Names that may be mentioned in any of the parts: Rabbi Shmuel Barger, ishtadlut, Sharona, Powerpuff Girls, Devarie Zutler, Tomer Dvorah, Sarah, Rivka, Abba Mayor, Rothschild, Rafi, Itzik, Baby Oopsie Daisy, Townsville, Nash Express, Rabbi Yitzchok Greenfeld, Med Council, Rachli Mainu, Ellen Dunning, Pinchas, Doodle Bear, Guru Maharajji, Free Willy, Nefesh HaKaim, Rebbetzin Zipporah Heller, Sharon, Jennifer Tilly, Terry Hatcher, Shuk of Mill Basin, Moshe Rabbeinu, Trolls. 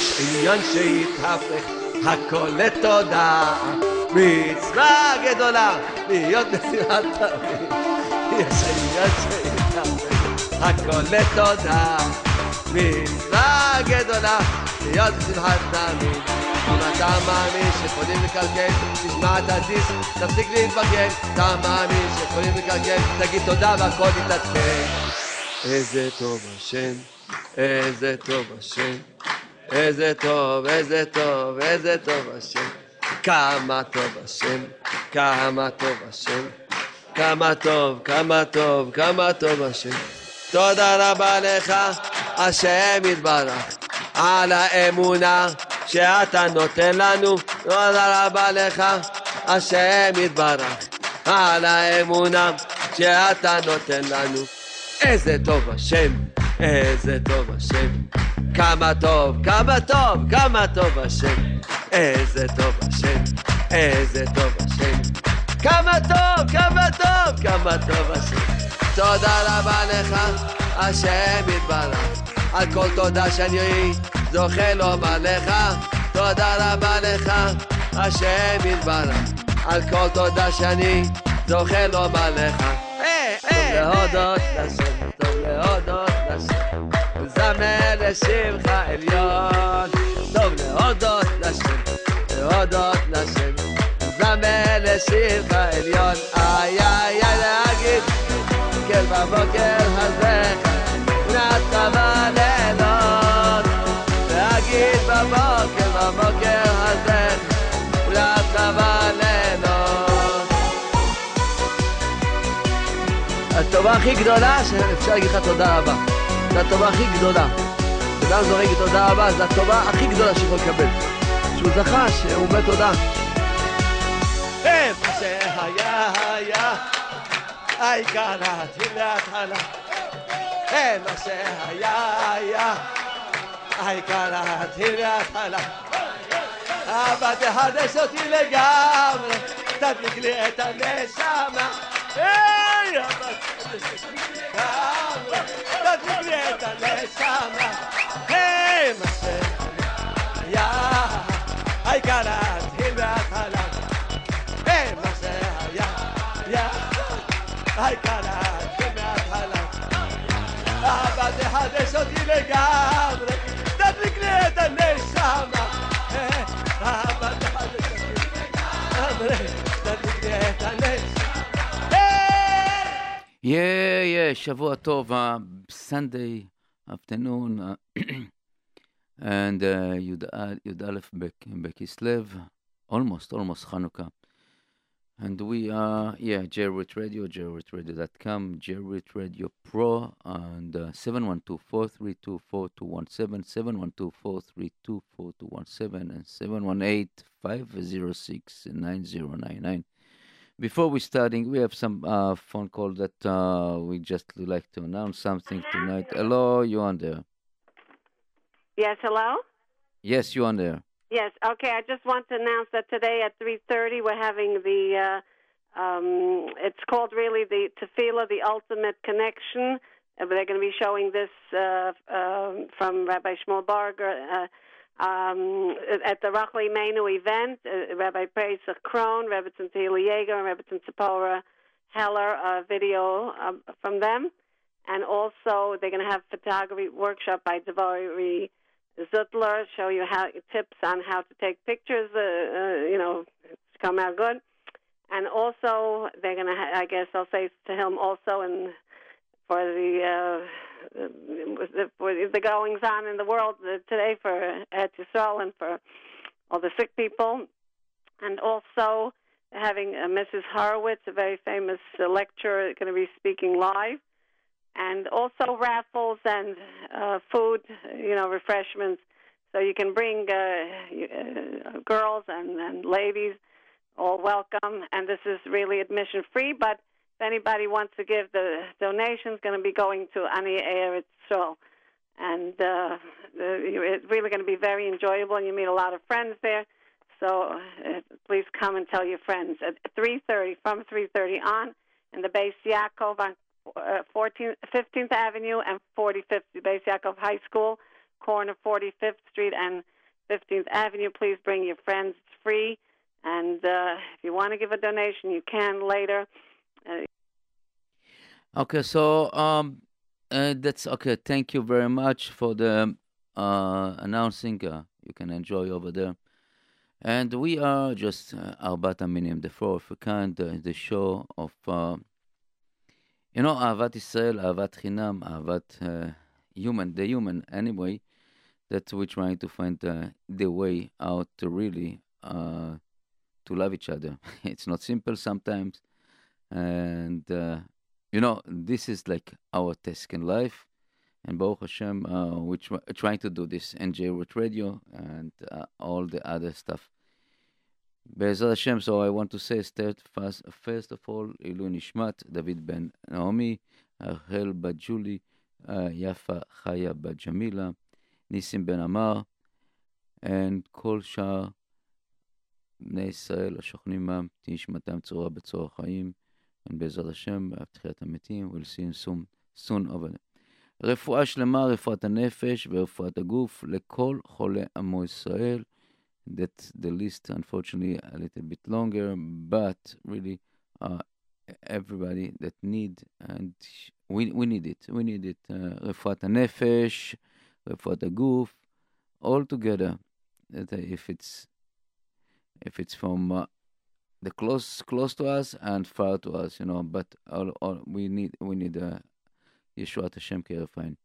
יש עליון שהתהפך הכל לתודה, מצווה גדולה להיות נשיאת תמיד. יש עליון שהתהפך הכל לתודה, מצווה גדולה להיות נשיאת תמיד. אם אתה מאמין שיכולים לקלקל, תשמע את הדיסק, תפסיק להתבגל. אתה מאמין שיכולים לקלקל, תגיד תודה והכל יתעדכן. איזה טוב השם, איזה טוב השם, איזה טוב, איזה טוב, איזה טוב השם, כמה טוב השם, כמה טוב השם, כמה טוב, כמה טוב, כמה טוב השם. תודה רבה לך, השם יתברך, על האמונה שאתה נותן לנו. תודה רבה לך, השם יתברך, על האמונה שאתה נותן לנו. איזה טוב השם, איזה טוב השם, כמה טוב, כמה טוב, כמה טוב השם, איזה טוב השם, איזה טוב השם, כמה טוב, כמה טוב, כמה טוב השם. תודה רבה לך, השם יתברך, על כל תודה שאני זוכה לומר לך. תודה רבה לך, השם יתברך, על כל תודה שאני זוכה לומר לך. טוב להודות לשם, טוב להודות לשם, זמר לשמך עליון. טוב להודות לשם, להודות לשם, זמר לשמך עליון. איי איי איי להגיד, כל בבוקר הזה נתמה לילות, להגיד בבוקר, בבוקר הזה נתמה לילות. הטובה הכי גדולה שאפשר להגיד לך תודה רבה. זו הטובה הכי גדולה. אדם זורק תודה רבה, זו הטובה הכי גדולה שיכול לקבל. שהוא זכה, שהוא אומר תודה. איפה שהיה היה, אי קראתי להתחלה. איפה שהיה היה, אי קראתי להתחלה. אבא תחדש אותי לגמרי, תדליק לי את הנשמה. Hey, Abba, let me get the neshama. Hey, Mashiach, yeah, I got it in the halal. Hey, Mashiach, yeah, yeah, I got it in the halal. Abba, the hades of the gabre, let me get the neshama. Hey, Abba, the hades of the gabre, let me get the neshama. Yeah, שבוע טוב, Sunday afternoon, and Yud Aleph Bekislev, almost Hanukkah. And we are, J-R-T Radio, J-R-T Radio.com, J-R-T Radio Pro, and 7124324217, 7124324217, and 718-506-9099. Before we starting, we have some phone call that we just would like to announce something tonight. Hello, you on there? Yes, hello? Yes, you on there. Yes, okay, I just want to announce that today at 3:30 we're having the, it's called really the Tefillah, the Ultimate Connection. They're going to be showing this from Rabbi Shmuel Barger, at the Rachli Mainu event. Rabbi Pesach Krohn, Rebbetzin Tehilla Jaeger, and Rebbetzin Zipporah Heller, a video from them. And also they're going to have photography workshop by Devarie Zutler, show you how tips on how to take pictures, to come out good. And also they're going to, I guess I'll say to him also, and for the... the goings on in the world today for Eretz Yisrael and for all the sick people, and also having Mrs. Horowitz, a very famous lecturer, going to be speaking live, and also raffles and food, refreshments. So you can bring girls and ladies, all welcome. And this is really admission free, but if anybody wants to give, the donation is going to be going to Ani Eretz Yisrael. And it's really going to be very enjoyable, and you meet a lot of friends there. So please come and tell your friends at 3:30, from 3:30 on, in the Base Yaakov on 15th Avenue and 45th, Base Yaakov High School, corner 45th Street and 15th Avenue. Please bring your friends. It's free. And if you want to give a donation, you can later. Okay, so that's okay. Thank you very much for the announcing. You can enjoy over there. And we are just Arbat Aminim, the four of a kind, the show of, you know, Ahavat Israel, Ahavat Chinam, Ahavat human, the human anyway. That we're trying to find the way out to really to love each other. It's not simple sometimes. And, you know, this is like our task in life. And Baruch Hashem, we're trying to do this in J-R-T Radio and all the other stuff. Be'ezrat Hashem, so I want to say first of all, Ilu Nishmat, David ben Naomi, Rachel bat Julie, Yafa Chaya bat Jamila, Nissim ben Amar, and Kol Sha'ar Bnei Yisrael, Ashochnim Ma'am, Tishmatam Tzura B'Tzor Chaim, and Be'ezrat Hashem, Avtchiyat HaMetim, we'll see you soon over there. רפואה שלמה, רפואת הנפש ורפואת הגוף לכל חולי עמו ישראל. That's the list, unfortunately, a little bit longer, but really everybody that need, and we need it. We need it. רפואת הנפש, רפואת הגוף, all together. That if it's from the close to us and far to us, you know, but all we need Yeshuat Hashem Kerefine.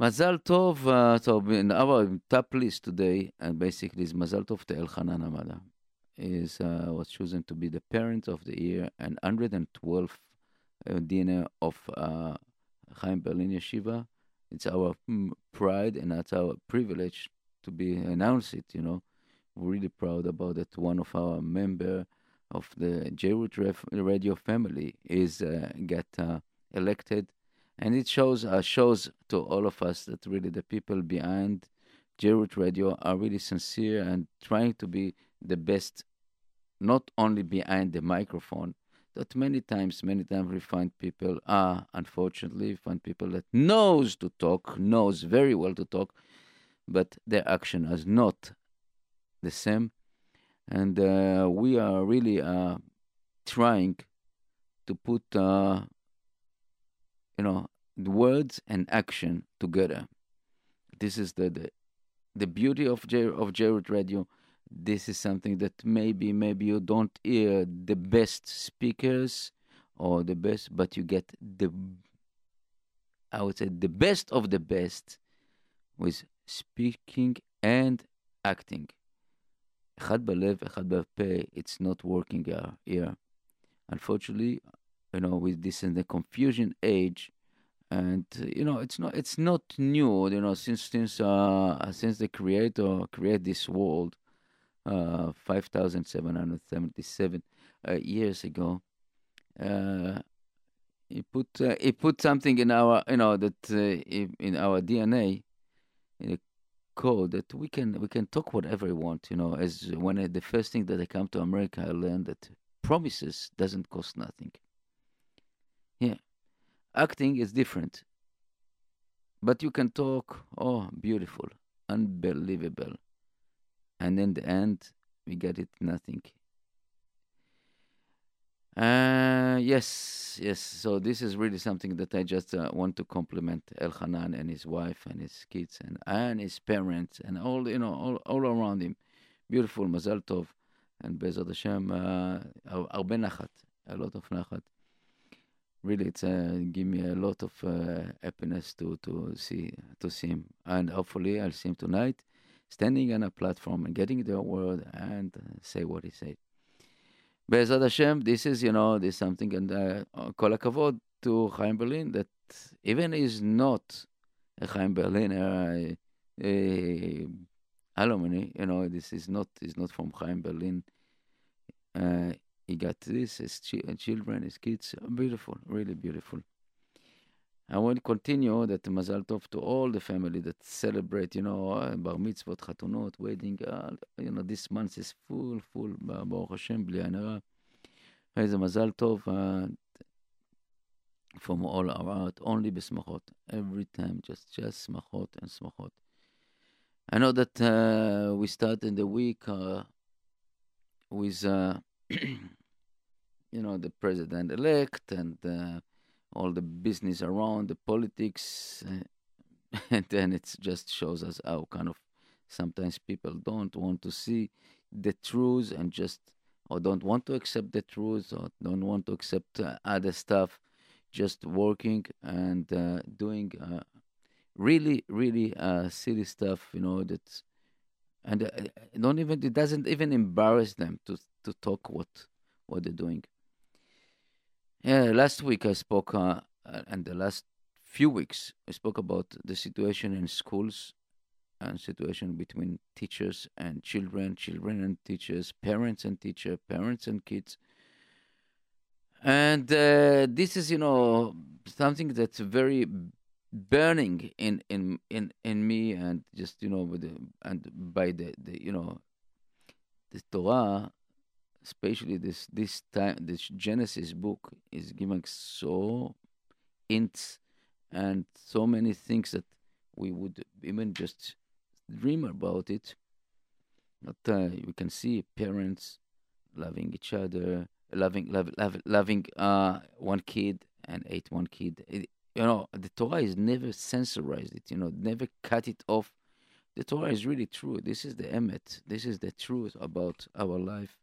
Mazal Tov, so in our top list today, and basically is Mazal Tov to Elchanan Hamada, was chosen to be the parent of the year and 112th dinner of Chaim Berlin Yeshiva. It's our pride and it's our privilege to be announced it, you know. We're really proud about that. One of our member of the J-R-T Radio family is elected, and it shows to all of us that really the people behind J-R-T Radio are really sincere and trying to be the best, not only behind the microphone, that many times we find people that knows very well to talk, but their action is not the same. And we are really trying to put you know, the words and action together. This is the beauty of J-R-T Radio. This is something that maybe you don't hear the best speakers or the best, but you get the best of the best with speaking and acting. Echad balev, echad b'peh. It's not working here, unfortunately. You know, with this in the confusion age, and you know, it's not new. You know, since the Creator created this world, 5,777 years ago, he put something in our, you know, that in our DNA, in a code that we can talk whatever we want. You know, as the first thing that I come to America, I learned that promises doesn't cost nothing. Yeah, acting is different, but you can talk, beautiful, unbelievable, and in the end, we get it, nothing. Yes, so this is really something that I just want to compliment Elchanan and his wife and his kids and his parents and all, you know, all around him. Beautiful, Mazal Tov, and Be'ezrat Hashem, Arbe Nachat, a lot of Nachat. Really, it's give me a lot of happiness to see him, and hopefully I'll see him tonight, standing on a platform and getting the word and say what he said. Be'ezrat Hashem, this is something, and kol hakavod to Chaim Berlin, that even is not a Chaim Berlin alumni. You know, this is not from Chaim Berlin. He got this, his children, his kids. Beautiful, really beautiful. I want to continue that Mazal Tov to all the family that celebrate, you know, Bar Mitzvot, Chatunot, wedding. You know, this month is full. Baruch Hashem, bli anara. Mazal Tov. from all our heart, only besmachot. Every time, just smachot and smachot. I know that we start in the week with, the president-elect and all the business around, the politics, and then it just shows us how kind of sometimes people don't want to see the truth and just, or don't want to accept the truth, or don't want to accept other stuff, just working and doing really silly stuff, that's, and it doesn't even embarrass them to talk what they're doing. Yeah, last week I spoke, and the last few weeks I spoke about the situation in schools and situation between teachers and children and teachers, parents and teacher, parents and kids. And this is, something that's very burning in me, and just the Torah, especially this time, this Genesis book is giving so hints and so many things that we would even just dream about it. But we can see parents loving each other, loving one kid and hate one kid. The Torah is never censorized it, never cut it off. The Torah is really true. This is the emet. This is the truth about our life.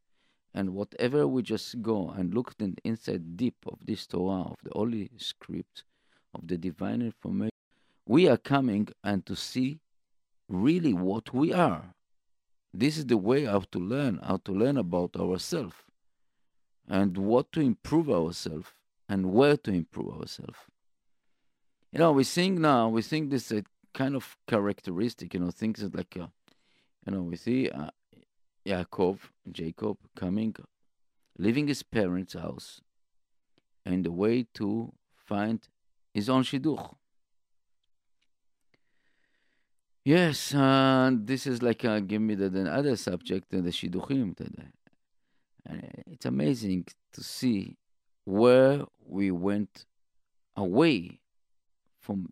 And whatever we just go and look inside deep of this Torah, of the holy script, of the divine information, we are coming and to see really what we are. This is the way how to learn about ourselves and what to improve ourselves and where to improve ourselves. We think this is a kind of characteristic, things like, we see Jacob coming, leaving his parents' house, and the way to find his own shidduch. Yes, this is like, give me another subject, the shidduchim today. And it's amazing to see where we went away from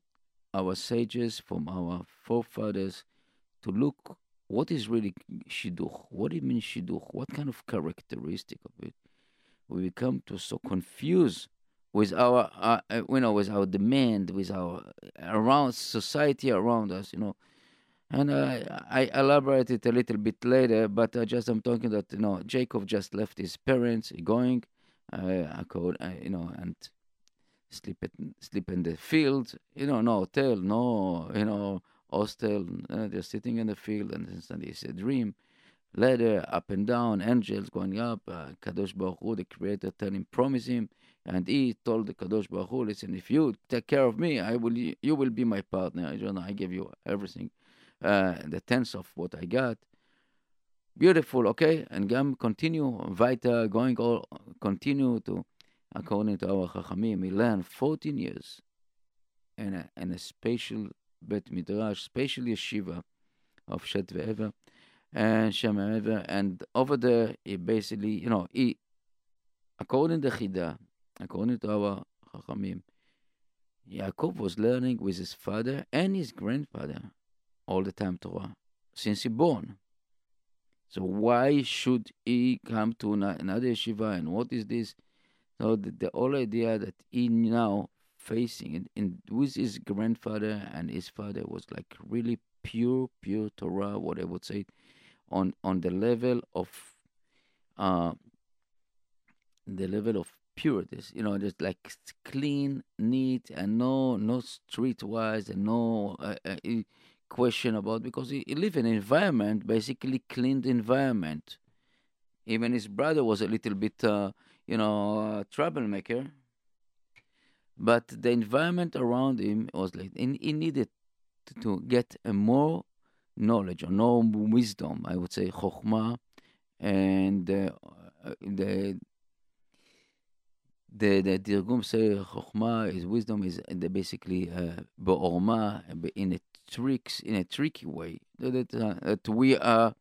our sages, from our forefathers, to look what is really shidduch, what it means shidduch, what kind of characteristic of it. We become so confused with our, with our demand, with our around society around us, And I elaborate it a little bit later, but I'm talking that Jacob just left his parents, going, and sleep in the field, no hotel, no hostel, they're sitting in the field, and it's a dream. Ladder up and down, angels going up, Kadosh Baruch Hu, the Creator, promise him, and he told the Kadosh Baruch Hu, listen, if you take care of me, you will be my partner. I give you everything, the tenths of what I got. Beautiful, okay, and continue, Vita, going all, continue to. According to our Chachamim, he learned 14 years in a special Bet Midrash, special yeshiva of Shet Ve'eva and Shem Ve'eva. And over there, he basically, according to the Chida, according to our Chachamim, Yaakov was learning with his father and his grandfather all the time Torah, since he born. So why should he come to another yeshiva, and what is this? So the whole idea that he now facing in with his grandfather and his father was like really pure Torah, what I would say, on the level of purity, just like clean, neat, and no streetwise, and no question about, because he lived in an environment, basically cleaned environment. Even his brother was a little bit. Troublemaker. But the environment around him was like, he needed to get a more knowledge or more wisdom, I would say, chokhmah, and the Dirgum say chokhmah is wisdom is basically ba'orma, in a tricky way. That we are.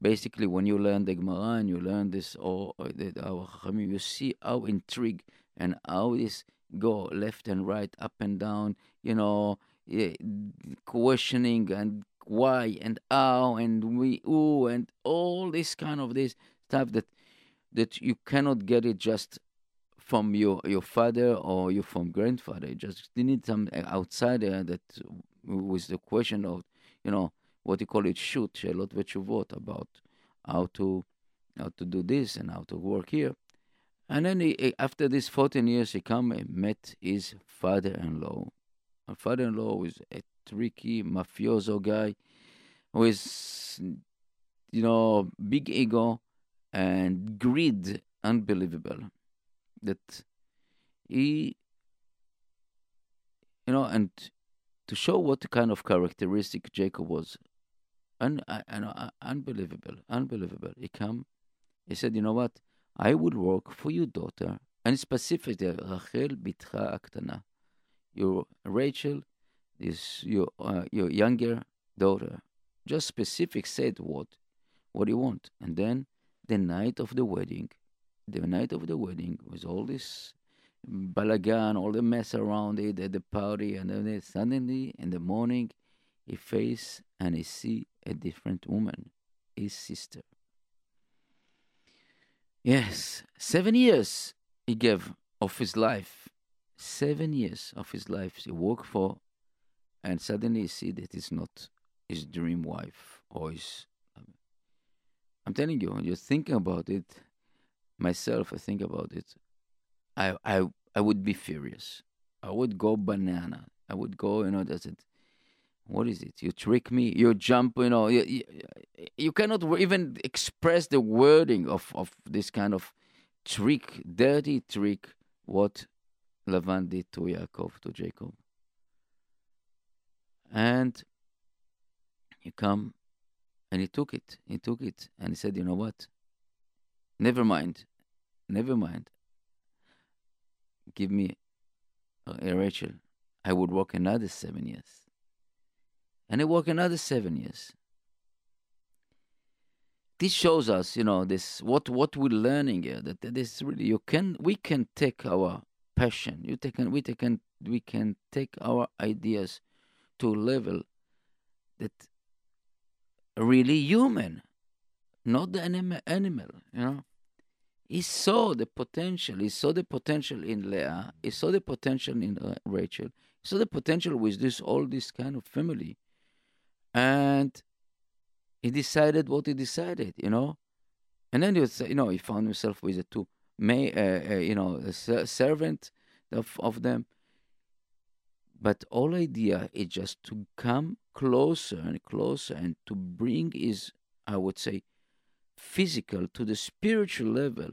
Basically, when you learn the Gemara and you learn this, or our Chachamim, you see how intrigue and how this go left and right, up and down, you know, questioning and why and how and we ooh and all this kind of this stuff that you cannot get it just from your father or you from grandfather. You just need some outsider that with the question of, you know, what you call it, shelot v'tshuvot, about how to do this and how to work here. And then after these 14 years, he came and met his father-in-law. My father-in-law is a tricky, mafioso guy with, you know, big ego and greed unbelievable. That he, you know, and to show what kind of characteristic Jacob was, unbelievable. He came, he said, you know what? I will work for your daughter, and specifically Rachel bitcha aktana, your Rachel, is your younger daughter. Just specific said what you want, and then the night of the wedding with all this balagan, all the mess around it at the party, and then suddenly in the morning, he face and he see a different woman, his sister. Yes, 7 years he gave of his life. 7 years of his life he worked for, and suddenly he see that it's not his dream wife or his. I'm telling you, when you're thinking about it, myself, I think about it. I would be furious. I would go banana. I would go, you know, that's it. What is it? You trick me. You jump. You know. You cannot even express the wording of this kind of trick, dirty trick. What Lavan did to Yaakov, to Jacob. And he come, and he took it. And he said, you know what? Never mind. Give me Rachel. I would work another 7 years. And they work another 7 years. This shows us, you know, this what we're learning here. That this really, we can take our passion. We can take our ideas to a level that really human, not the animal. You know, he saw the potential. He saw the potential in Leah. He saw the potential in Rachel. He saw the potential with all this kind of family. And he decided what he decided, you know. And then he found himself with the two, servant of them. But all idea is just to come closer and closer and to bring his, I would say, physical to the spiritual level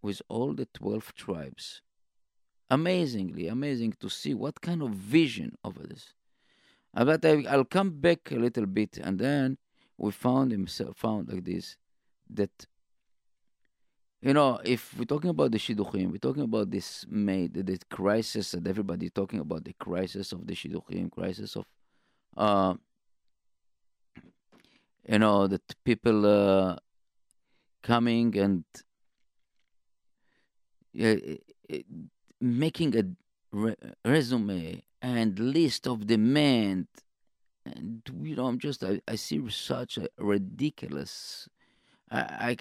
with all the 12 tribes. Amazing to see what kind of vision over this. But I'll come back a little bit, and then we found like this, that, you know, if we're talking about the Shidduchim, we're talking about this maid, the crisis that everybody's talking about, the crisis of the Shidduchim, crisis of, you know, that people coming and making a resume and list of demand, and you know, I see such a ridiculous. I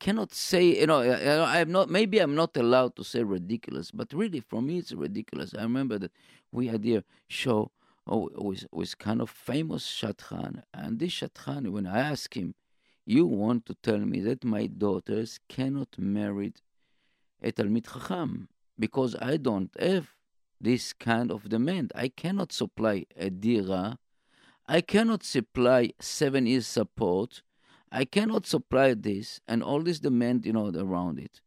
cannot say, you know, I'm not allowed to say ridiculous, but really for me it's ridiculous. I remember that we had a show with kind of famous Shatran, and this Shatran, when I asked him, you want to tell me that my daughters cannot marry a Talmid Chacham because I don't have this kind of demand. I cannot supply a dira. I cannot supply 7 years support. I cannot supply this and all this demand, you know, around it.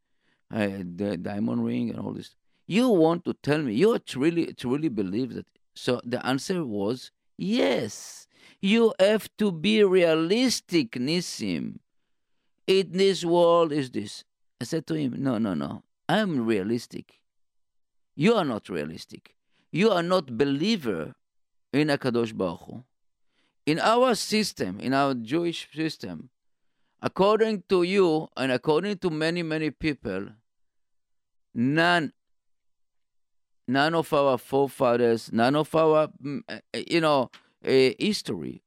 The diamond ring and all this. You want to tell me, you truly believe that? So the answer was yes. You have to be realistic, Nissim. In this world is this. I said to him, no. I'm realistic. You are not realistic. You are not believer in HaKadosh Baruch Hu. In our system, in our Jewish system, according to you and according to many, many people, none none of our forefathers, none of our, history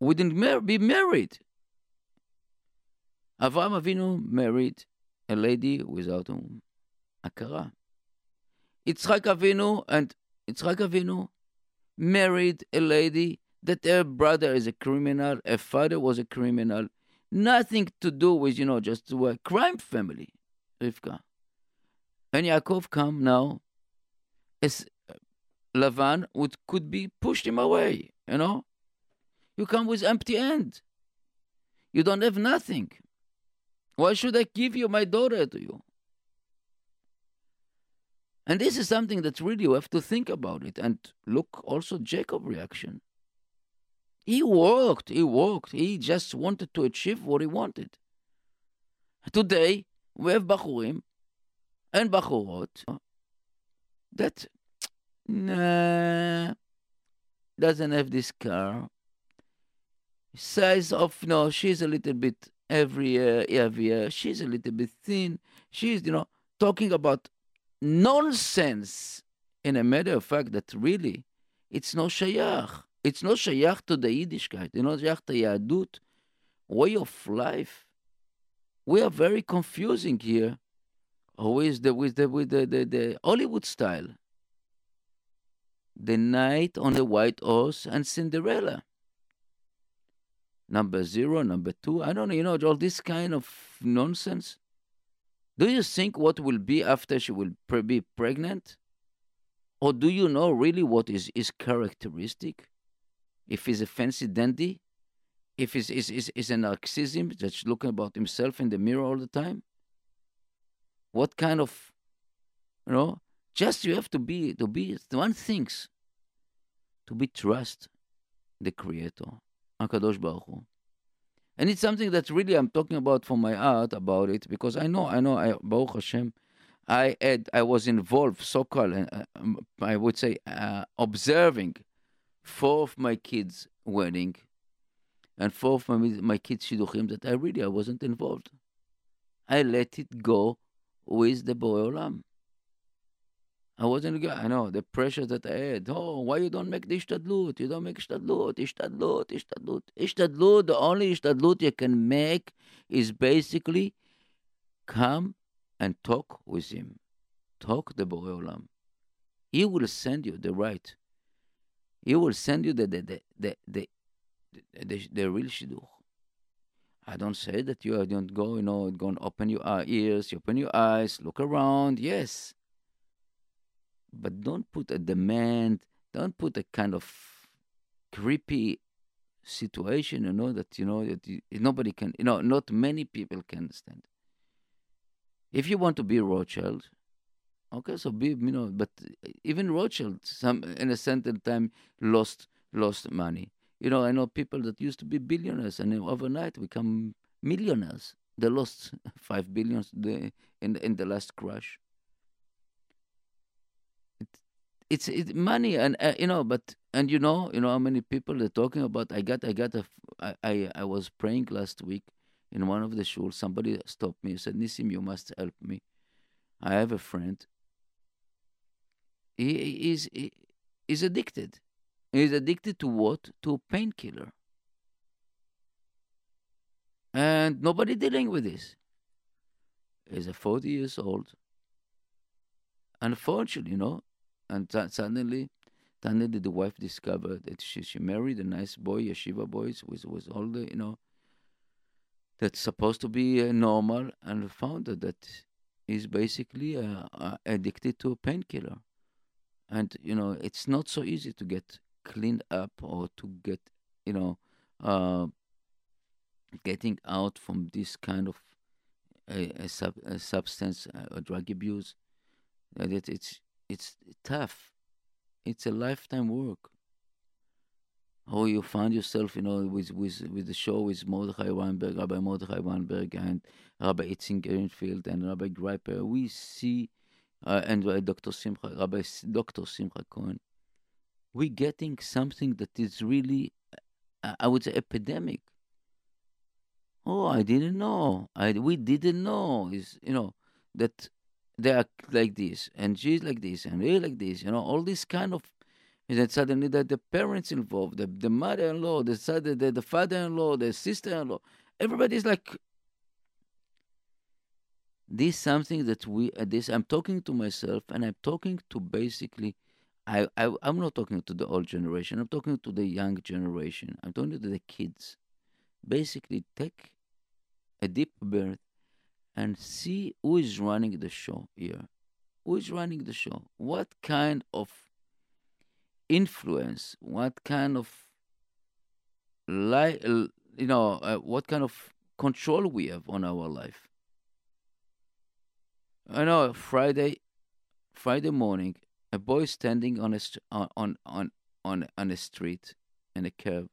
wouldn't be married. Avraham Avinu married a lady without a Akara. Yitzhak Avinu married a lady that her brother is a criminal, her father was a criminal, nothing to do with, just a crime family, Rivka. And Yaakov come now, as Lavan could be pushed him away, You come with empty hand. You don't have nothing. Why should I give you my daughter to you? And this is something that really you have to think about it. And look also Jacob's reaction. He worked. He just wanted to achieve what he wanted. Today, we have Bachurim and Bachurot that doesn't have this car. Size of, she's a little bit heavier. She's a little bit thin. She's, talking about nonsense in a matter of fact that really it's no shayach. It's no shayach to the Yiddishkeit. It's not shayach to Yadut, way of life. We are very confusing here with the Hollywood style. The Knight on the White Horse and Cinderella. Number 0, number 2, I don't know, all this kind of nonsense. Do you think what will be after she will be pregnant? Or do you know really what is his characteristic? If he's a fancy dandy? If he's a narcissism that's looking about himself in the mirror all the time? What kind of, just you have to be one things. To be trust the Creator. HaKadosh Baruch Hu. And it's something that really I'm talking about from my heart about it because I know, Baruch Hashem, I was involved, so-called, I would say, observing 4 of my kids' wedding and 4 of my kids' shidduchim that I wasn't involved. I let it go with the Borei Olam. I wasn't, the pressure that I had. Oh, why you don't make the ishtadlut? You don't make ishtadlut. Ishtadlut, the only ishtadlut you can make is basically come and talk with him. Talk the Borei Olam. He will send you the right. He will send you the real shidduch. I don't say that you don't go, it's going to open your ears, you open your eyes, look around, yes. But don't put a demand, don't put a kind of creepy situation, that nobody can, not many people can stand. If you want to be Rothschild, okay, so be, but even Rothschild, in a certain time, lost money. I know people that used to be billionaires, and overnight become millionaires. They lost $5 billion in the last crash. It's money and how many people they're talking about. I was praying last week in one of the shuls. Somebody stopped me and said, Nissim, you must help me. I have a friend. He is addicted. He's addicted to what? To a painkiller. And nobody dealing with this. He's a 40 years old. Unfortunately, And suddenly, the wife discovered that she married a nice boy, yeshiva boys, with all the, that's supposed to be normal, and found that he's basically addicted to a painkiller. And, it's not so easy to get cleaned up or to get, getting out from this kind of a substance, or drug abuse. It's tough. It's a lifetime work. Oh, you find yourself, with the show with Mordechai Weinberg, Rabbi Mordechai Weinberg, and Rabbi Yitzchok Greenfeld, and Rabbi Greiper. We see, and Dr. Simcha Cohen. We're getting something that is really, I would say, epidemic. Oh, I didn't know. We didn't know. Is that they are like this, and she's like this, and we're like this, you know, all this kind of, and then suddenly that the parents involved, the mother-in-law, the father-in-law, the sister-in-law, everybody's like, this is something that we, this I'm talking to myself, and I'm talking to basically, I'm not talking to the old generation, I'm talking to the young generation, I'm talking to the kids. Basically, take a deep breath and see who is running the show here. Who is running the show? What kind of influence? What kind of, what kind of control we have on our life? I know Friday morning, a boy standing on a street in a curb,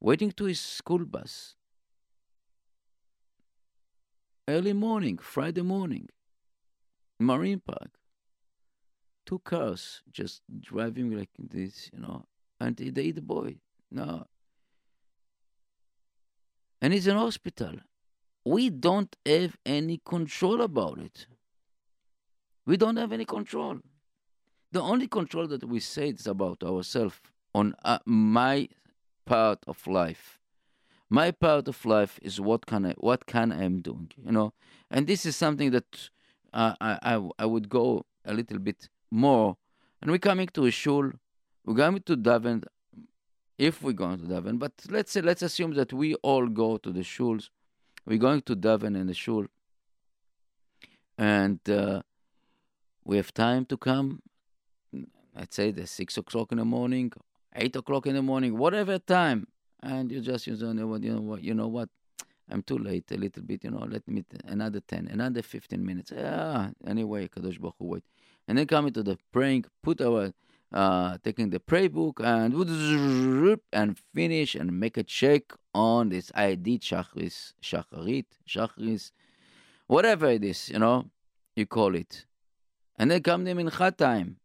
waiting to his school bus. Early morning, Friday morning, Marine Park. Two cars just driving like this, you know, and they eat the boy. No. And he's in hospital. We don't have any control about it. We don't have any control. The only control that we say is about ourselves on my part of life. My part of life is what I'm doing, you know. And this is something that I would go a little bit more. And we're coming to a shul, we're coming to Daven, if we're going to Daven, but let's assume that we all go to the shuls. We're going to Daven in the shul, and we have time to come, I'd say the 6 o'clock in the morning, 8 o'clock in the morning, whatever time. And you know what, I'm too late a little bit, you know, let me, another 10, another 15 minutes. Anyway, Kadosh Baruch Hu, wait. And then coming to the praying, put our, taking the prayer book and finish and make a check on this ID, Shacharit, whatever it is, you know, you call it. And then come the Mincha time.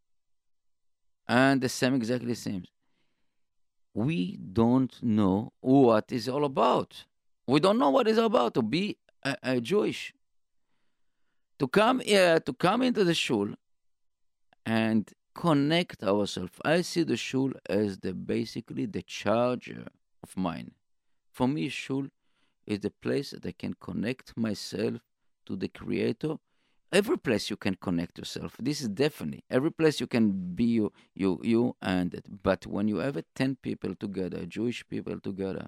And the same, exactly same. We don't know what it's all about. We don't know what it's about to be a Jewish. To come here, to come into the shul, and connect ourselves. I see the shul as basically the charger of mine. For me, shul is the place that I can connect myself to the Creator. Every place you can connect yourself. This is definitely every place you can be you and it. But when you have 10 people together, Jewish people together,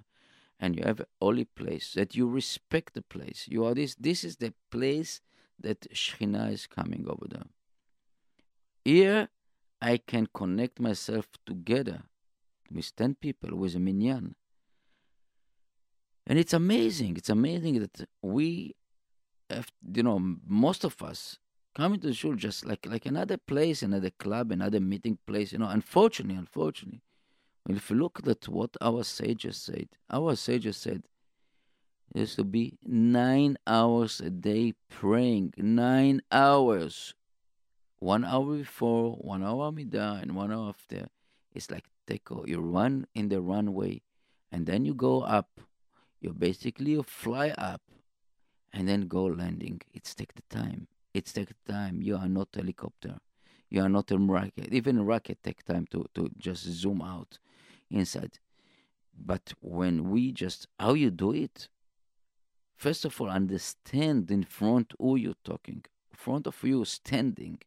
and you have a holy place, that you respect the place. You are this is the place that Shekhinah is coming over there. Here, I can connect myself together with 10 people, with a minyan. And it's amazing. It's amazing that we have, you know, most of us coming to the shul just like another place, another club, another meeting place. You know, unfortunately, if you look at what our sages said, it has to be 9 hours a day praying, 9 hours. 1 hour before, 1 hour midah, and 1 hour after. It's like teko. You run in the runway, and then you go up. You fly up, and then go landing. It's take the time. You are not a helicopter. You are not a rocket. Even a rocket take time to just zoom out inside. But when we just, how you do it? First of all, understand in front who you're talking. In front of you standing.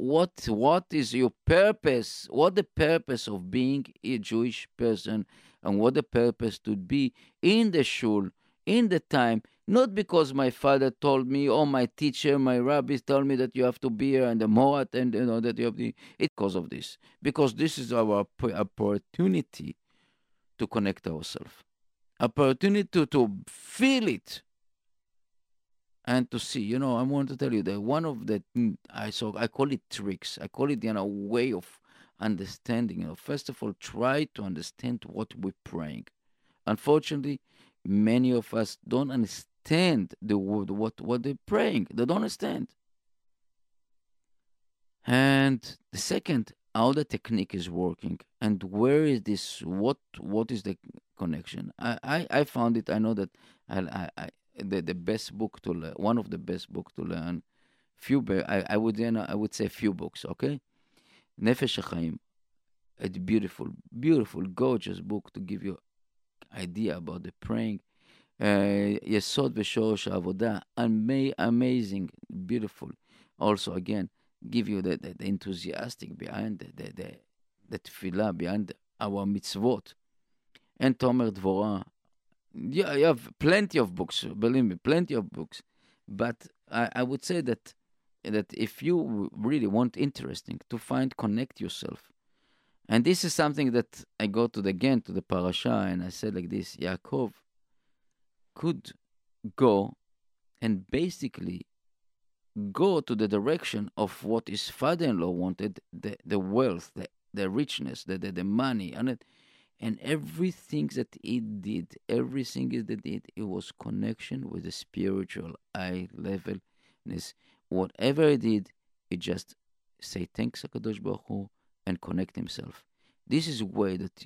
What is your purpose? What the purpose of being a Jewish person, and what the purpose to be in the shul, in the time, not because my father told me or my teacher, my rabbis told me that you have to be here and the moat and you know that you have to. It's because of this. Because this is our opportunity to connect ourselves. Opportunity to feel it. And to see, you know, I want to tell you that one of the, I call it tricks. I call it, you know, way of understanding. You know, first of all, try to understand what we're praying. Unfortunately, many of us don't understand the word, what they're praying. They don't understand. And the second, how the technique is working and where is this, what is the connection? I found it, I know that the best book to learn, one of the best book to learn I would say few books, okay? Nefesh HaKaim, a beautiful, beautiful, gorgeous book to give you idea about the praying. Yesod v'shorosh avoda, amazing, beautiful. Also, again, give you the enthusiastic behind the tefillah, behind our mitzvot. And Tomer Dvorah. Yeah, I have plenty of books, believe me, plenty of books. But I would say that if you really want interesting to find, connect yourself. And this is something that I go to the parasha, and I said like this, Yaakov could go and basically go to the direction of what his father-in-law wanted, the wealth, the richness, the money, and everything that he did, it was connection with the spiritual eye levelness. Whatever he did, he just say thanks HaKadosh Baruch Hu and connect himself. This is a way that,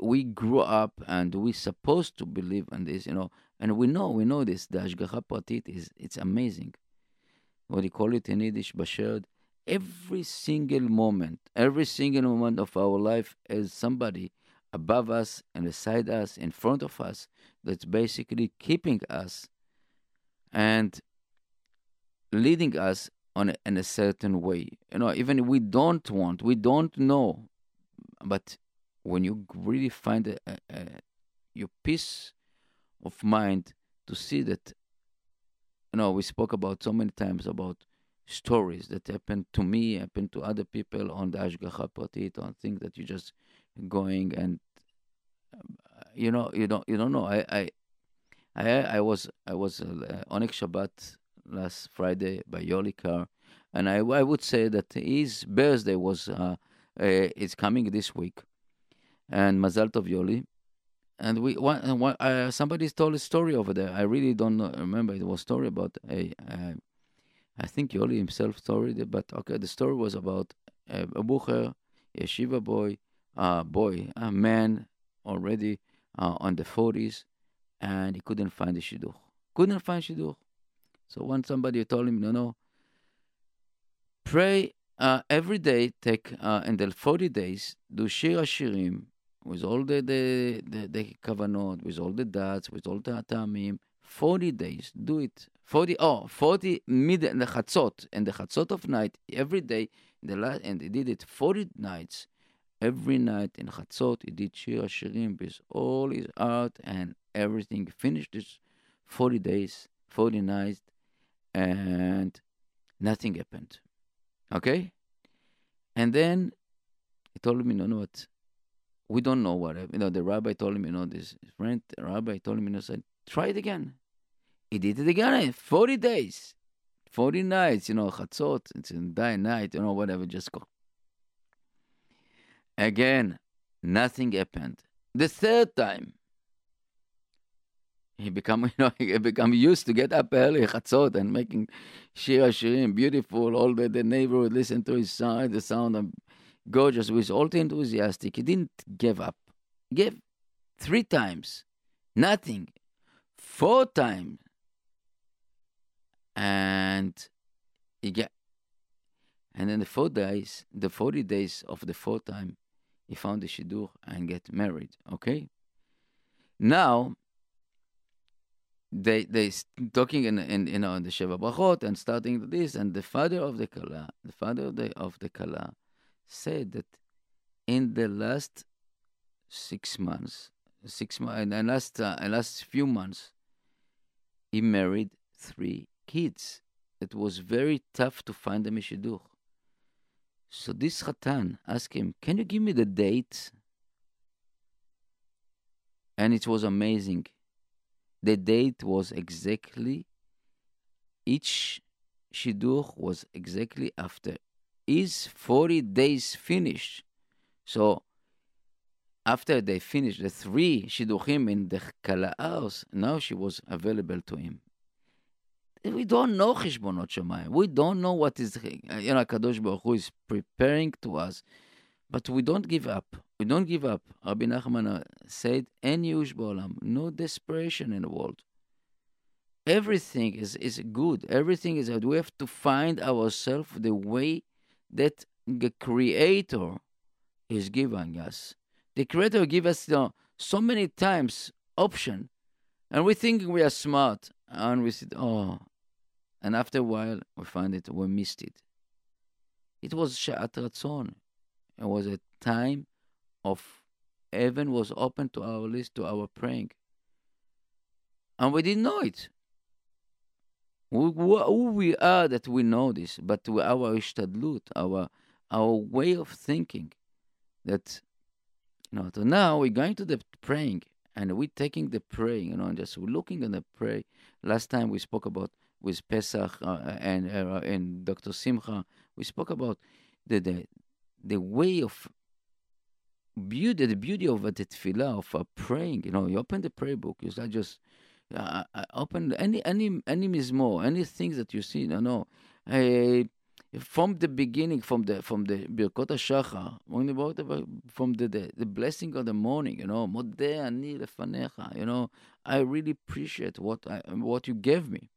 we grew up and we're supposed to believe in this, and we know this. The Hashgacha Pratit it's amazing. What do you call it in Yiddish? Basherd. Every single moment of our life is somebody above us and beside us, in front of us, that's basically keeping us and leading us in a certain way. Even we don't know, but when you really find your peace of mind to see that, we spoke about so many times about stories that happened to me, happened to other people on the Ashgacha Pratit, on things that you just going and you don't know. I was Onik Shabbat last Friday by Yoli Car, and I would say that his birthday was it's coming this week, and Mazal Tov Yoli, and somebody told a story over there. I really don't know, remember. It was a story about I think Yoli himself told it, but okay, the story was about a bucher, yeshiva boy, a man already on the 40s, and he couldn't find the shidduch. So when somebody told him, no, pray every day, take in the 40 days, do shir hashirim, with all the kavanot, with all the dots, with all the atamim, 40 days, do it. 40 mid and the chatzot, and the chatzot of night, every day, and he did it 40 nights, every night in chatzot, he did shir hashirim with all his art and everything, finished his 40 days, 40 nights, and nothing happened, okay? And then he told me, what? We don't know what happened. The rabbi told him, this friend, the rabbi told him, said, try it again. He did it again, 40 days, 40 nights, chatzot, it's a day night, whatever, just go. Again, nothing happened. The third time, he become used to get up early, chatzot, and making shir hashirim, beautiful, all the neighborhood listen to his sound, the sound of gorgeous, with all the enthusiastic. He didn't give up. He gave 3 times, nothing, 4 times. And then the 40 days of the 4th time, he found the shidduch and get married, okay? Now, they talking in the Sheva Brachot and starting this, and the father of the Kala said that in the last 6 months, he married 3 kids. It was very tough to find a shidduch. So this Chatan asked him, can you give me the date? And it was amazing. The date was exactly, each shidduch was exactly after his 40 days finished. So after they finished the 3 shidduchim in the Kala house, now she was available to him. We don't know Chishbonot Shamayim. We don't know what is, Kadosh Baruch Hu is preparing to us. But we don't give up. Rabbi Nachman said, "En yush ba'olam, no desperation in the world. everything is good. Everything is good. We have to find ourselves the way that the Creator is giving us. The Creator gives us so many times option, and we think we are smart, and we said, oh, and after a while, we find it, we missed it. It was Sha'at Ratzon. It was a time of heaven was open to our list, to our praying. And we didn't know it. Who we are that we know this, but our ishtadlut, our way of thinking, that, so now we're going to the praying, and we're taking the praying, and just looking at the pray. Last time we spoke about with Pesach and Dr. Simcha, we spoke about the way of beauty, the beauty of the tefillah, of praying. You open the prayer book, you start just open any mizmor, any things that you see. From the beginning, from the Birkot HaShachar, from the blessing of the morning, Modeh ani lefanecha, I really appreciate what you gave me.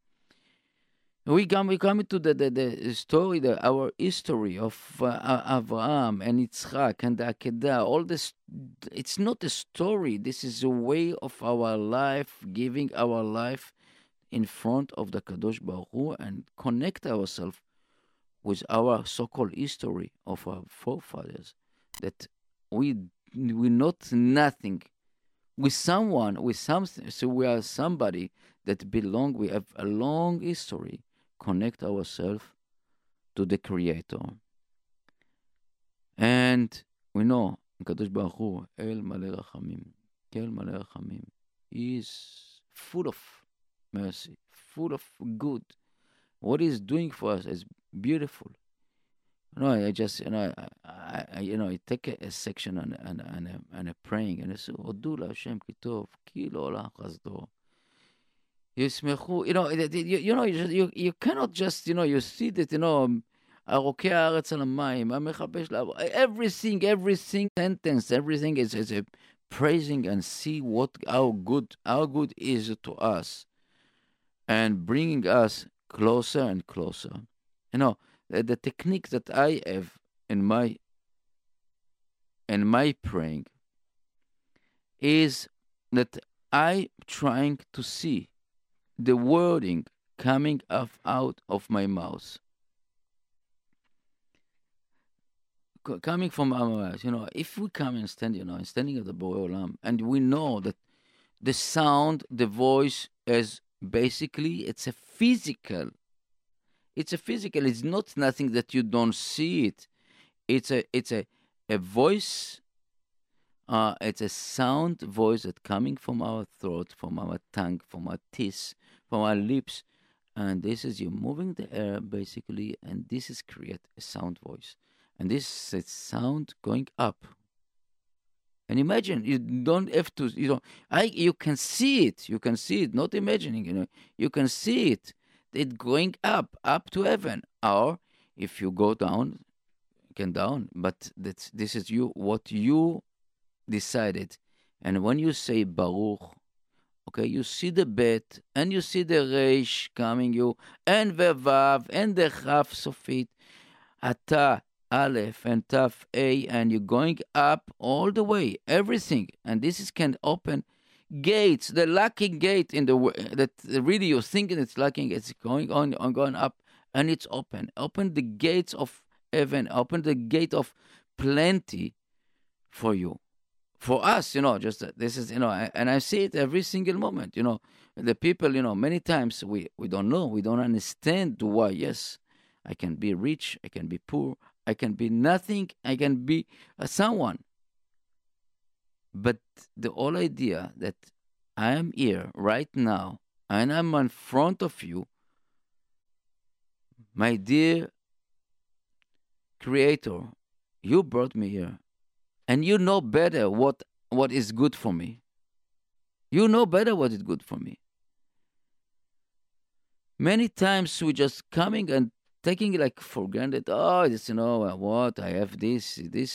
We come into the story, our history of Avraham and Yitzchak and the Akedah. All this, it's not a story. This is a way of our life, giving our life in front of the Kadosh Baruch Hu and connect ourselves with our so-called history of our forefathers. That we not nothing. With someone, with something, so we are somebody that belong. We have a long history. Connect ourselves to the Creator, and we know Kadosh Baruch Hu El Malei Rachamim. He is full of mercy, full of good. What He is doing for us is beautiful. I take a section and a praying, and I say, "Odu LaHashem ki tov, ki lo olam chesdo." You cannot just, you see that, Arokei haaretz al hamayim, hamechabesh la'avo. Every sentence, everything is a praising, and see how good is it to us, and bringing us closer and closer. The technique that I have in my praying is that I trying to see the wording coming out of my mouth, coming from our mouth. If we come and stand, standing at the Borei Olam, and we know that the sound, the voice, is basically it's a physical. It's not nothing that you don't see it. It's a voice. It's a sound voice that coming from our throat, from our tongue, from our teeth, from our lips, and this is you moving the air basically, and this is create a sound voice, and this is sound going up. And imagine, you don't have to. You can see it. You can see it. Not imagining. You can see it. It going up to heaven, or if you go down, you can down. But this is you, what you decided. And when you say Baruch, okay, you see the Bet, and you see the Reish coming you, and the Vav, and the Chaf Sofit, Ata, Aleph, and Taf A, and you're going up all the way, everything. And this is can open gates, the lucky gate in the that really you're thinking it's lacking, it's going on going up, and it's open. Open the gates of heaven, open the gate of plenty for you, for us. Just this is and I see it every single moment. The people. Many times we don't know, we don't understand why. Yes, I can be rich, I can be poor, I can be nothing, I can be someone. But the whole idea that I am here right now and I'm in front of you, my dear Creator, you brought me here, and you know better what is good for me. You know better what is good for me. Many times we just coming and taking it like for granted. Oh, just, what, I have this, he,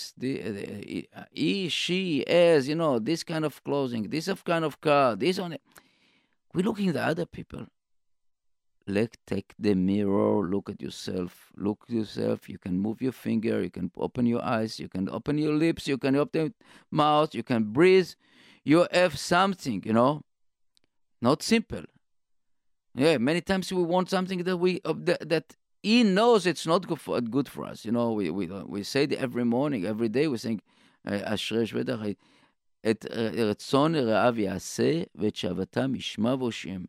she has, this kind of clothing, this kind of car, this on it. We're looking at the other people. take the mirror, look at yourself. Look at yourself. You can move your finger. You can open your eyes. You can open your lips. You can open your mouth. You can breathe. You have something, you know. Not simple. Yeah, many times we want something that that he knows it's not good for us. You know, we say it every morning, every day. We think, "Ashrei shvedach et retzon yerav yaseh ve'shavatam yishma v'Hashem."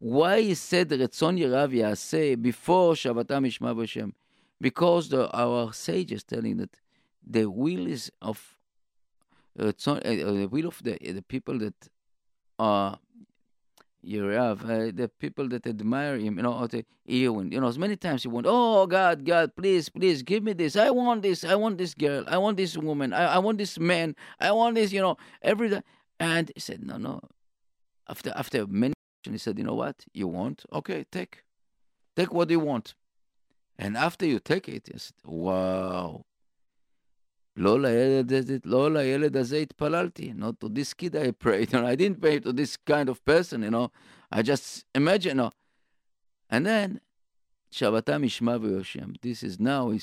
Why he said retzon yerav yaseh before shavatam yishma v'Hashem? Because our sages telling that the will is of retzon, the will of the people that are. Yerav, the people that admire him, you know, many times he went, oh, God, please, give me this. I want this girl. I want this woman. I want this man. I want this, you know, everything. And he said, no. After many questions, he said, you know what? You want? Okay, take. Take what you want. And after you take it, he said, wow. Not to this kid I prayed. You know, I didn't pray to this kind of person, you know. I just imagine. You know. And then, Shabbatam Yishma v'Hashem. This is now, he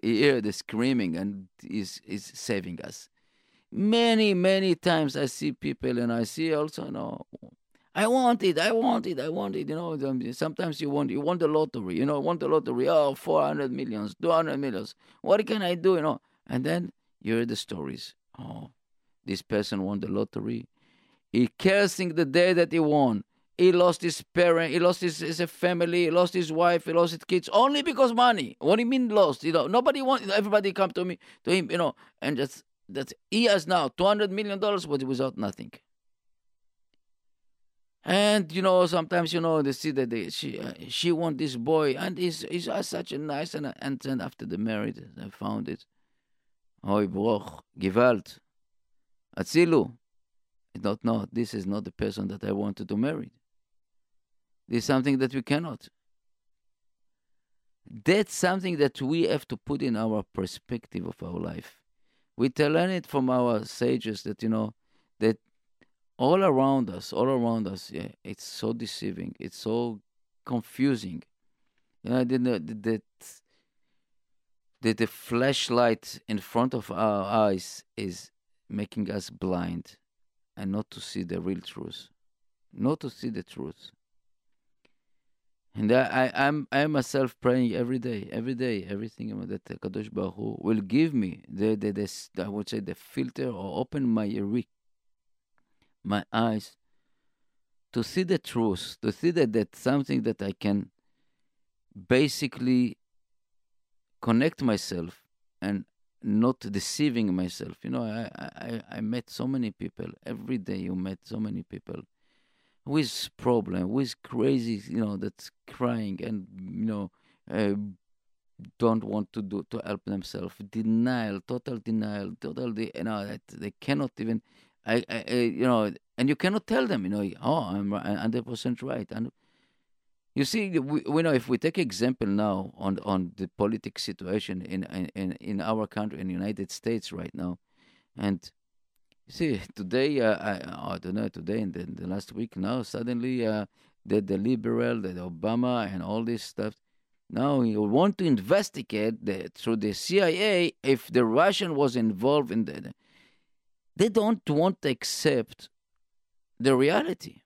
hear the screaming and is saving us. Many, many times I see people and I see also, you know, I want it, you know. Sometimes you want the lottery, you know, oh, 400 millions, 200 millions. What can I do, you know? And then, you hear the stories. Oh, this person won the lottery. He cursing the day that he won. He lost his parent. He lost his family. He lost his wife. He lost his kids only because money. What do you mean lost? You know, nobody wants. Everybody come to him. You know, and that's he has now $200 million, but without nothing. And you know, sometimes you know they see that she won this boy, and he's such a nice and then after the marriage, I found it. Hoi broch, Gewalt, Atzilu. No, this is not the person that I wanted to marry. This is something that we cannot. That's something that we have to put in our perspective of our life. We learn it from our sages that, you know, that all around us, yeah, it's so deceiving, it's so confusing. You know, that the flashlight in front of our eyes is making us blind and not to see the real truth, not to see the truth. And I myself praying every day, everything that Kadosh Baruch Hu will give me, I would say the filter, or open my eyes to see the truth, to see that that's something that I can basically connect myself and not deceiving myself. You know, I met so many people. Every day you met so many people with problem, with crazy, you know, that's crying and, you know, don't want to help themselves. Denial, total, you know, that they cannot even, you know, and you cannot tell them, you know, oh, I'm 100% right. And you see, we know if we take example now on the politics situation in our country, in the United States right now, and you see today, I don't know, today and the last week now, suddenly the liberal, the Obama and all this stuff, now you want to investigate through the CIA if the Russian was involved in that. They don't want to accept the reality.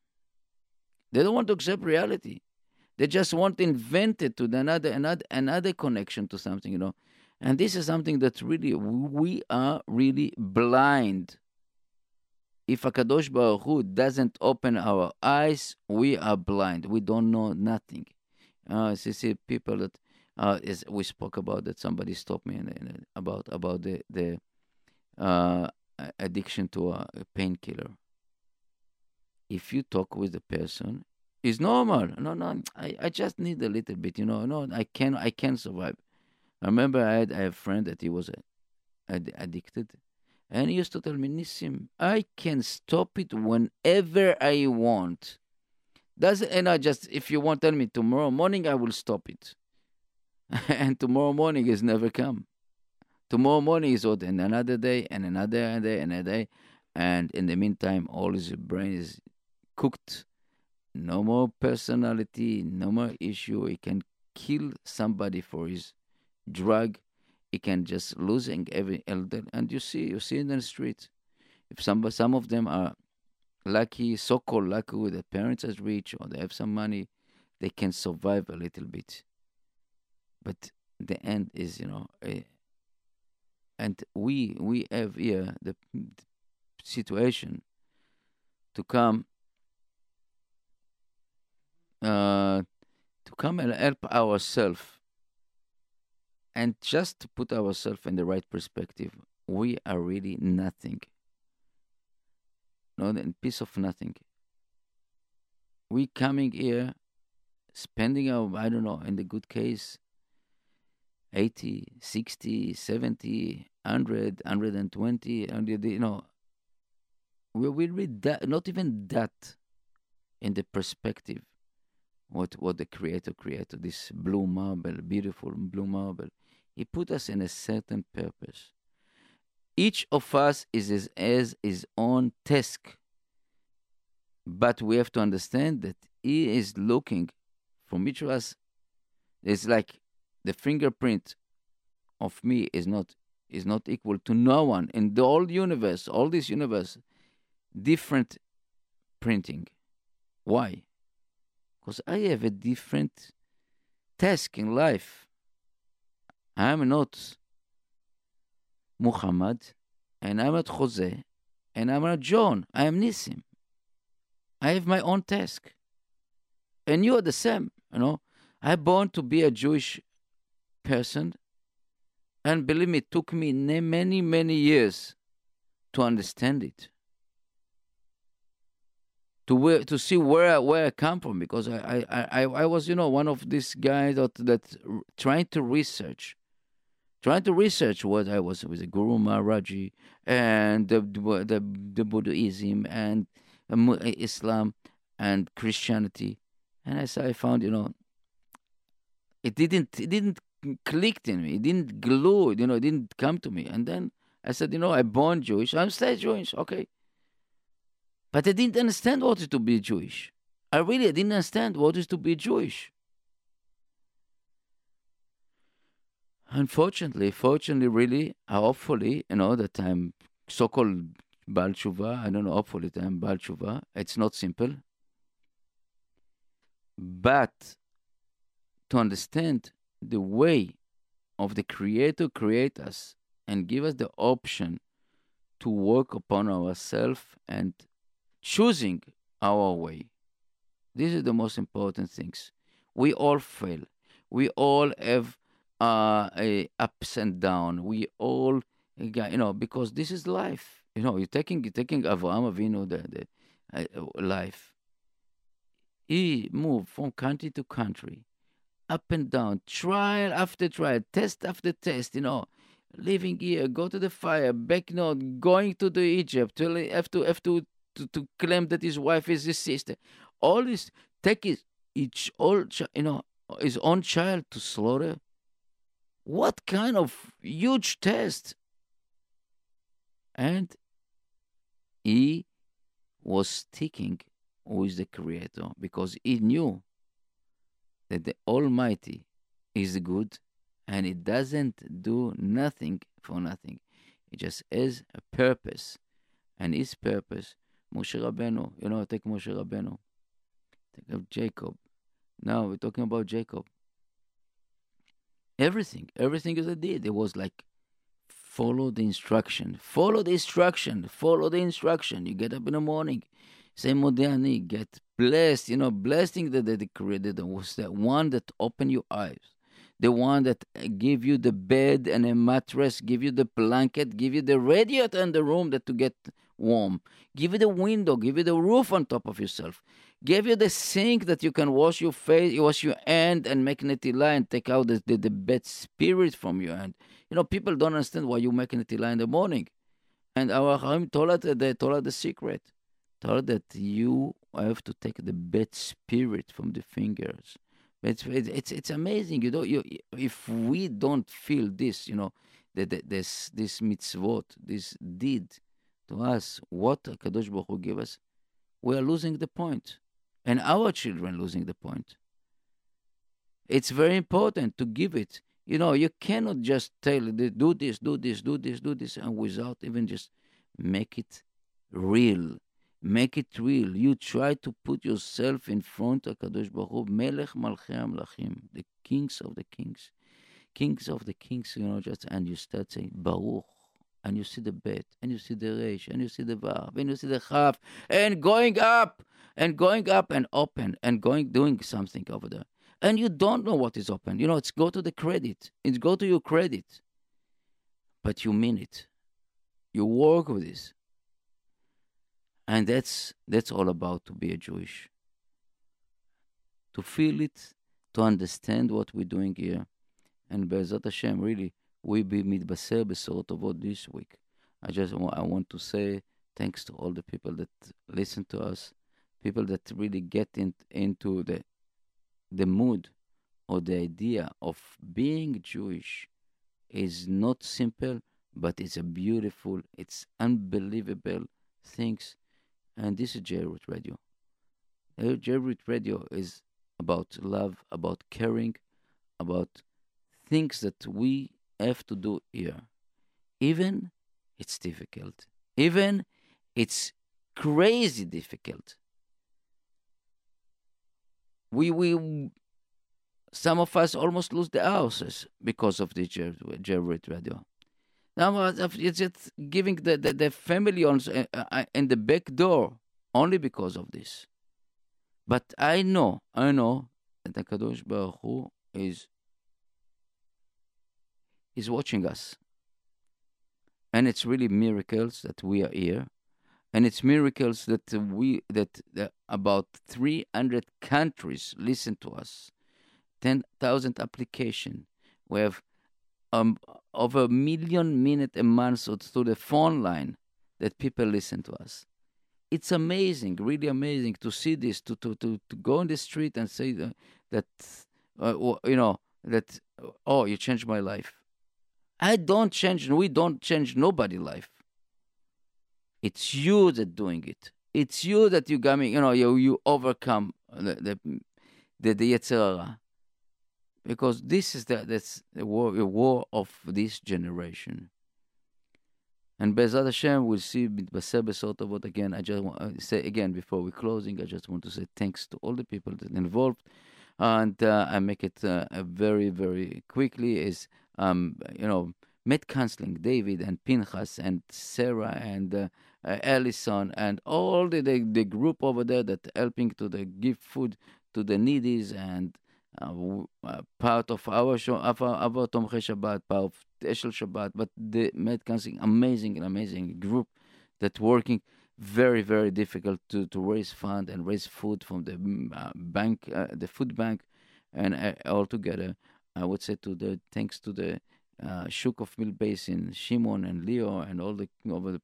They don't want to accept reality. They just want to invent it to another connection to something, you know. And this is something that really, we are really blind. If HaKadosh Baruch Hu doesn't open our eyes, we are blind. We don't know nothing. See people that, as we spoke about that, somebody stopped me about the addiction to a painkiller. If you talk with the person, it's normal. No. I just need a little bit, you know. No, I can survive. I remember I had a friend that he was addicted, and he used to tell me, Nissim, I can stop it whenever I want. If you want, tell me tomorrow morning, I will stop it. And tomorrow morning is never come. Tomorrow morning is what, and another day, and another day, and another day, and in the meantime, all his brain is cooked. no more personality, no more issue. He can kill somebody for his drug. He can just lose every elder. And you see in the streets. If some of them are lucky, so-called lucky, with their parents are rich or they have some money, they can survive a little bit. But the end is, and we have here the situation to come and help ourselves, and just to put ourselves in the right perspective. We are really nothing. Not a piece of nothing. We coming here, spending our, in the good case, 80, 60, 70, 100, 120, we read that, not even that in the perspective, what the Creator, this blue marble, beautiful blue marble, he put us in a certain purpose. Each of us has his own task, but we have to understand that he is looking from each of us. It's like the fingerprint of me is not equal to no one in the whole universe, all this universe, different printing. Why? Because I have a different task in life. I'm not Muhammad, and I'm not Jose, and I'm not John. I am Nissim. I have my own task. And you are the same, I'm born to be a Jewish person, and believe me, it took me many, many years to understand it. To see where I come from, because I was, one of these guys that trying to research what I was with the Guru Maharajji and the Buddhism and Islam and Christianity, and as I found, it didn't click in me, it didn't glue, it didn't come to me. And then I said, I'm born Jewish, I'm still Jewish, okay. But I didn't understand what is to be Jewish. I didn't understand what is to be Jewish. Fortunately, really, hopefully, that I'm so-called Baal Tshuva. I don't know, hopefully that I'm Baal Tshuva. It's not simple. But to understand the way of the Creator create us and give us the option to work upon ourselves and choosing our way. These are the most important things. We all fail. We all have ups and downs. We all, because this is life. You're taking Avraham Avinu, the life. He moved from country to country, up and down, trial after trial, test after test. Living here, go to the fire, back north, going to the Egypt, till he have to claim that his wife is his sister. All this, take his own child to slaughter. What kind of huge test? And he was sticking with the Creator because he knew that the Almighty is good and it doesn't do nothing for nothing. It just has a purpose. And his purpose, Moshe Rabbeinu, take Moshe Rabbeinu. Think of Jacob. Now we're talking about Jacob. Everything that they did, it was like, follow the instruction. You get up in the morning, say Modéani, get blessed, blessing the Creator was the one that opened your eyes, the one that give you the bed and a mattress, give you the blanket, give you the radiator in the room that to get warm, give you the window, give you the roof on top of yourself, give you the sink that you can wash your face, wash your hand and make netila and take out the bad spirit from your hand. People don't understand why you make netila in the morning. And our Chaim told her the secret. Told her that you have to take the bad spirit from the fingers. It's amazing. If we don't feel this, this mitzvot, this deed to us, what HaKadosh Baruch Hu gave us, we are losing the point. and our children losing the point. It's very important to give it. You know, you cannot just tell, do this, do this, do this, do this, and without even just make it real. Make it real. You try to put yourself in front of Kadosh Baruch Hu, Melech Malchei Amlachim, the kings of the kings, you know, just, and you start saying, Baruch, and you see the bet, and you see the resh, and you see the vav, and you see the chaf, and going up and open, and doing something over there. And you don't know what is open. You know, it's go to the credit. It's go to your credit. But you mean it. You work with this. And that's all about to be a Jewish. To feel it, to understand what we're doing here. And Be'ezrat Hashem, really, we be mitbaser b'sorot tovot this week. I want to say thanks to all the people that listen to us, people that really get into the mood or the idea of being Jewish is not simple, but it's a beautiful, it's unbelievable things. And this is J-R-T Radio. J-R-T Radio is about love, about caring, about things that we have to do here. Even it's difficult. Even it's crazy difficult. We some of us almost lose the houses because of the J-R-T Radio. Now it's just giving the family on in the back door only because of this. But I know that the Kadosh Baruch Hu is watching us, and it's really miracles that we are here, and it's miracles that about 300 countries listen to us, 10,000 applications. We have over 1 million minutes a month through the phone line that people listen to us. It's amazing, really amazing to see this, to go in the street and say that oh, you changed my life. I don't change, we don't change nobody's life. It's you that doing it. It's you that you got me, you know, you overcome the Yetzer Hara. Because this is the war of this generation. And Be'ezrat Hashem, we'll see Mitbaser B'sorot Tovot again. I just want to say again, before we're closing, I just want to say thanks to all the people that are involved. And I make it very, very quickly is, Met Counseling, David and Pinchas and Sarah and Allison and all the group over there that helping to give food to the needies and part of our show, our Tomchei Shabbat, part of Eshel Shabbat, but the Med Council, amazing group that working very, very difficult to raise fund and raise food from the bank, the food bank, and all together. I would say thanks to the Shuk of Mill Basin, Shimon and Leo, and all the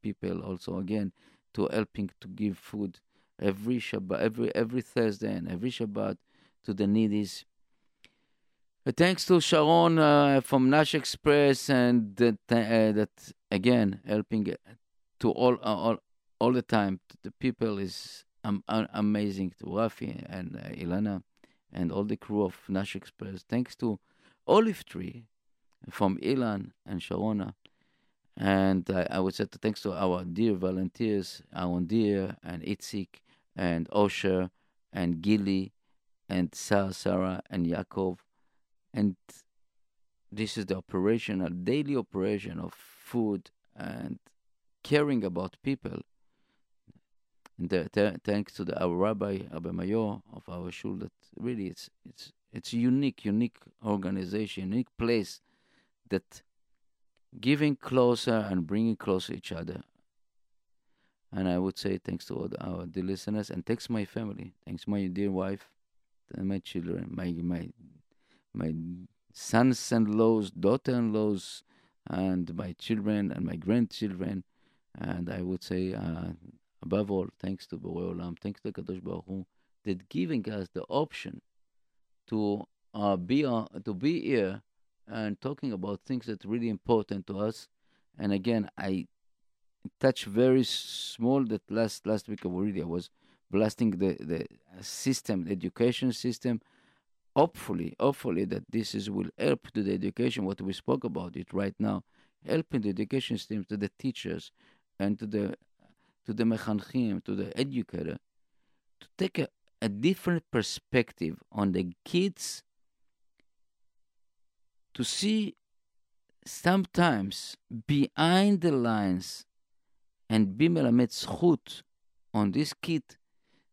people also again to helping to give food every Shabbat, every Thursday and every Shabbat to the needies. Thanks to Sharon from Nash Express and that again helping to all the time. The people is amazing, to Rafi and Ilana and all the crew of Nash Express. Thanks to Olive Tree from Ilan and Sharona. And I would say thanks to our dear volunteers, Aaron Deer and Itzik and Osher and Gilly and Sarah and Yaakov. And this is the daily operation of food and caring about people. And thanks to our Rabbi, Abba Mayor of our shul, that really it's a unique organization, unique place that giving closer and bringing closer each other. And I would say thanks to all our dear listeners and thanks my family, thanks my dear wife and my children, my sons-in-laws, daughter-in-laws, and my children and my grandchildren. And I would say, above all, thanks to Borei Olam, thanks to Kadosh Baruch Hu, that giving us the option to be here and talking about things that are really important to us. And again, I touched very small that last week. I was blasting the system, the education system. Hopefully that this is will help to the education, what we spoke about it right now, helping the education system, to the teachers and to the mechanchim, to the educator, to take a different perspective on the kids, to see sometimes behind the lines and be melamed zchut on this kid,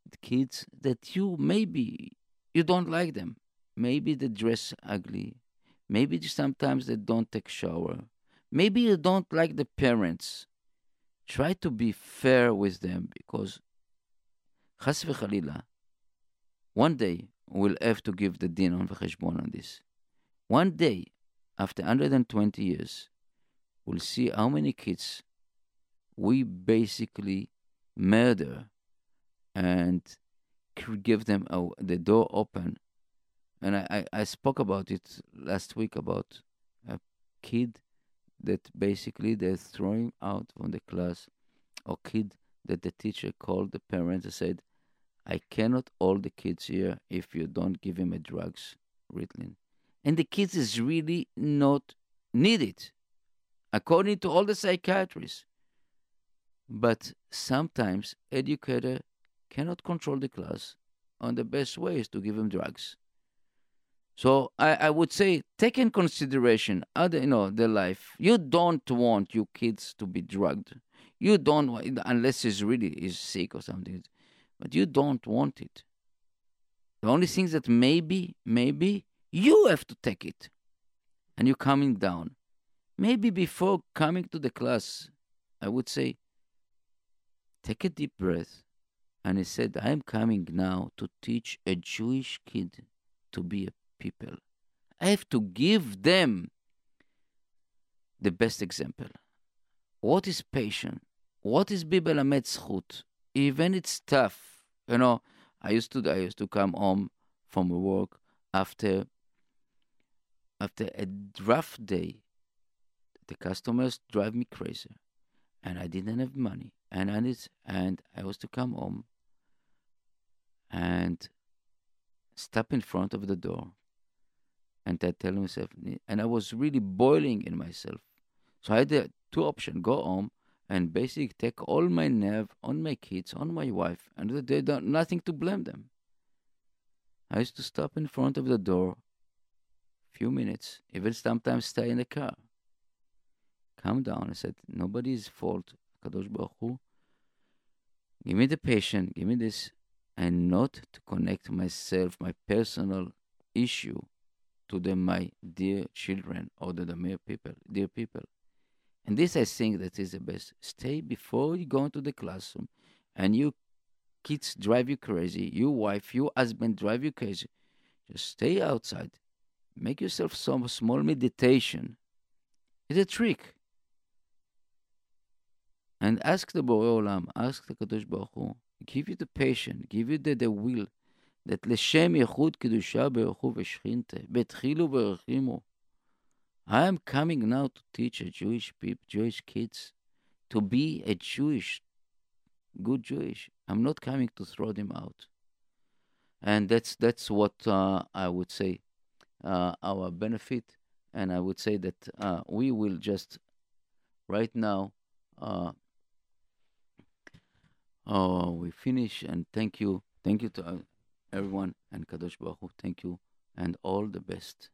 the kids that you maybe you don't like them. Maybe they dress ugly. Maybe sometimes they don't take shower. Maybe you don't like the parents. Try to be fair with them, because chas v'chalila, one day we'll have to give the din on v'cheshbon on this. One day, after 120 years, we'll see how many kids we basically murder and give them the door open. And I spoke about it last week about a kid that basically they're throwing out from the class, or kid that the teacher called the parents and said, I cannot hold the kids here if you don't give him a drugs, Ritalin. And the kids is really not needed, according to all the psychiatrists. But sometimes educator cannot control the class, and the best way is to give him drugs. So I would say, take in consideration other, their life. You don't want your kids to be drugged. You don't want, unless he's really is sick or something. But you don't want it. The only thing that maybe you have to take it, and you're coming down. Maybe before coming to the class, I would say, take a deep breath. And he said, I'm coming now to teach a Jewish kid to be a people. I have to give them the best example. What is patience? What is bimelamed zchut? Even it's tough. I used to come home from work after a rough day. The customers drive me crazy. And I didn't have money. And I was to come home and stop in front of the door. And I tell myself, and I was really boiling in myself. So I had two options, go home and basically take all my nerve on my kids, on my wife, and they don't nothing to blame them. I used to stop in front of the door a few minutes, even sometimes stay in the car. Calm down. I said, nobody's fault. Kadosh Baruch Hu, give me the patience, give me this, and not to connect myself, my personal issue, to my dear children or the mere people, dear people. And this, I think, that is the best. Stay before you go into the classroom, and your kids drive you crazy, your wife, your husband drive you crazy. Just stay outside. Make yourself some small meditation. It's a trick. And ask the Borei Olam, ask the Kadosh Baruch Hu, give you the patience, give you the will, that L'Shem Yichud Kedusha Be'echu V'Shchinte, Betchilu V'Echimu. I am coming now to teach a Jewish people, Jewish kids, to be a Jewish, good Jewish. I'm not coming to throw them out. And that's what I would say, our benefit. And I would say that we will just, right now, we finish, and thank you to everyone, and Kadosh Baruch Hu, thank you, and all the best.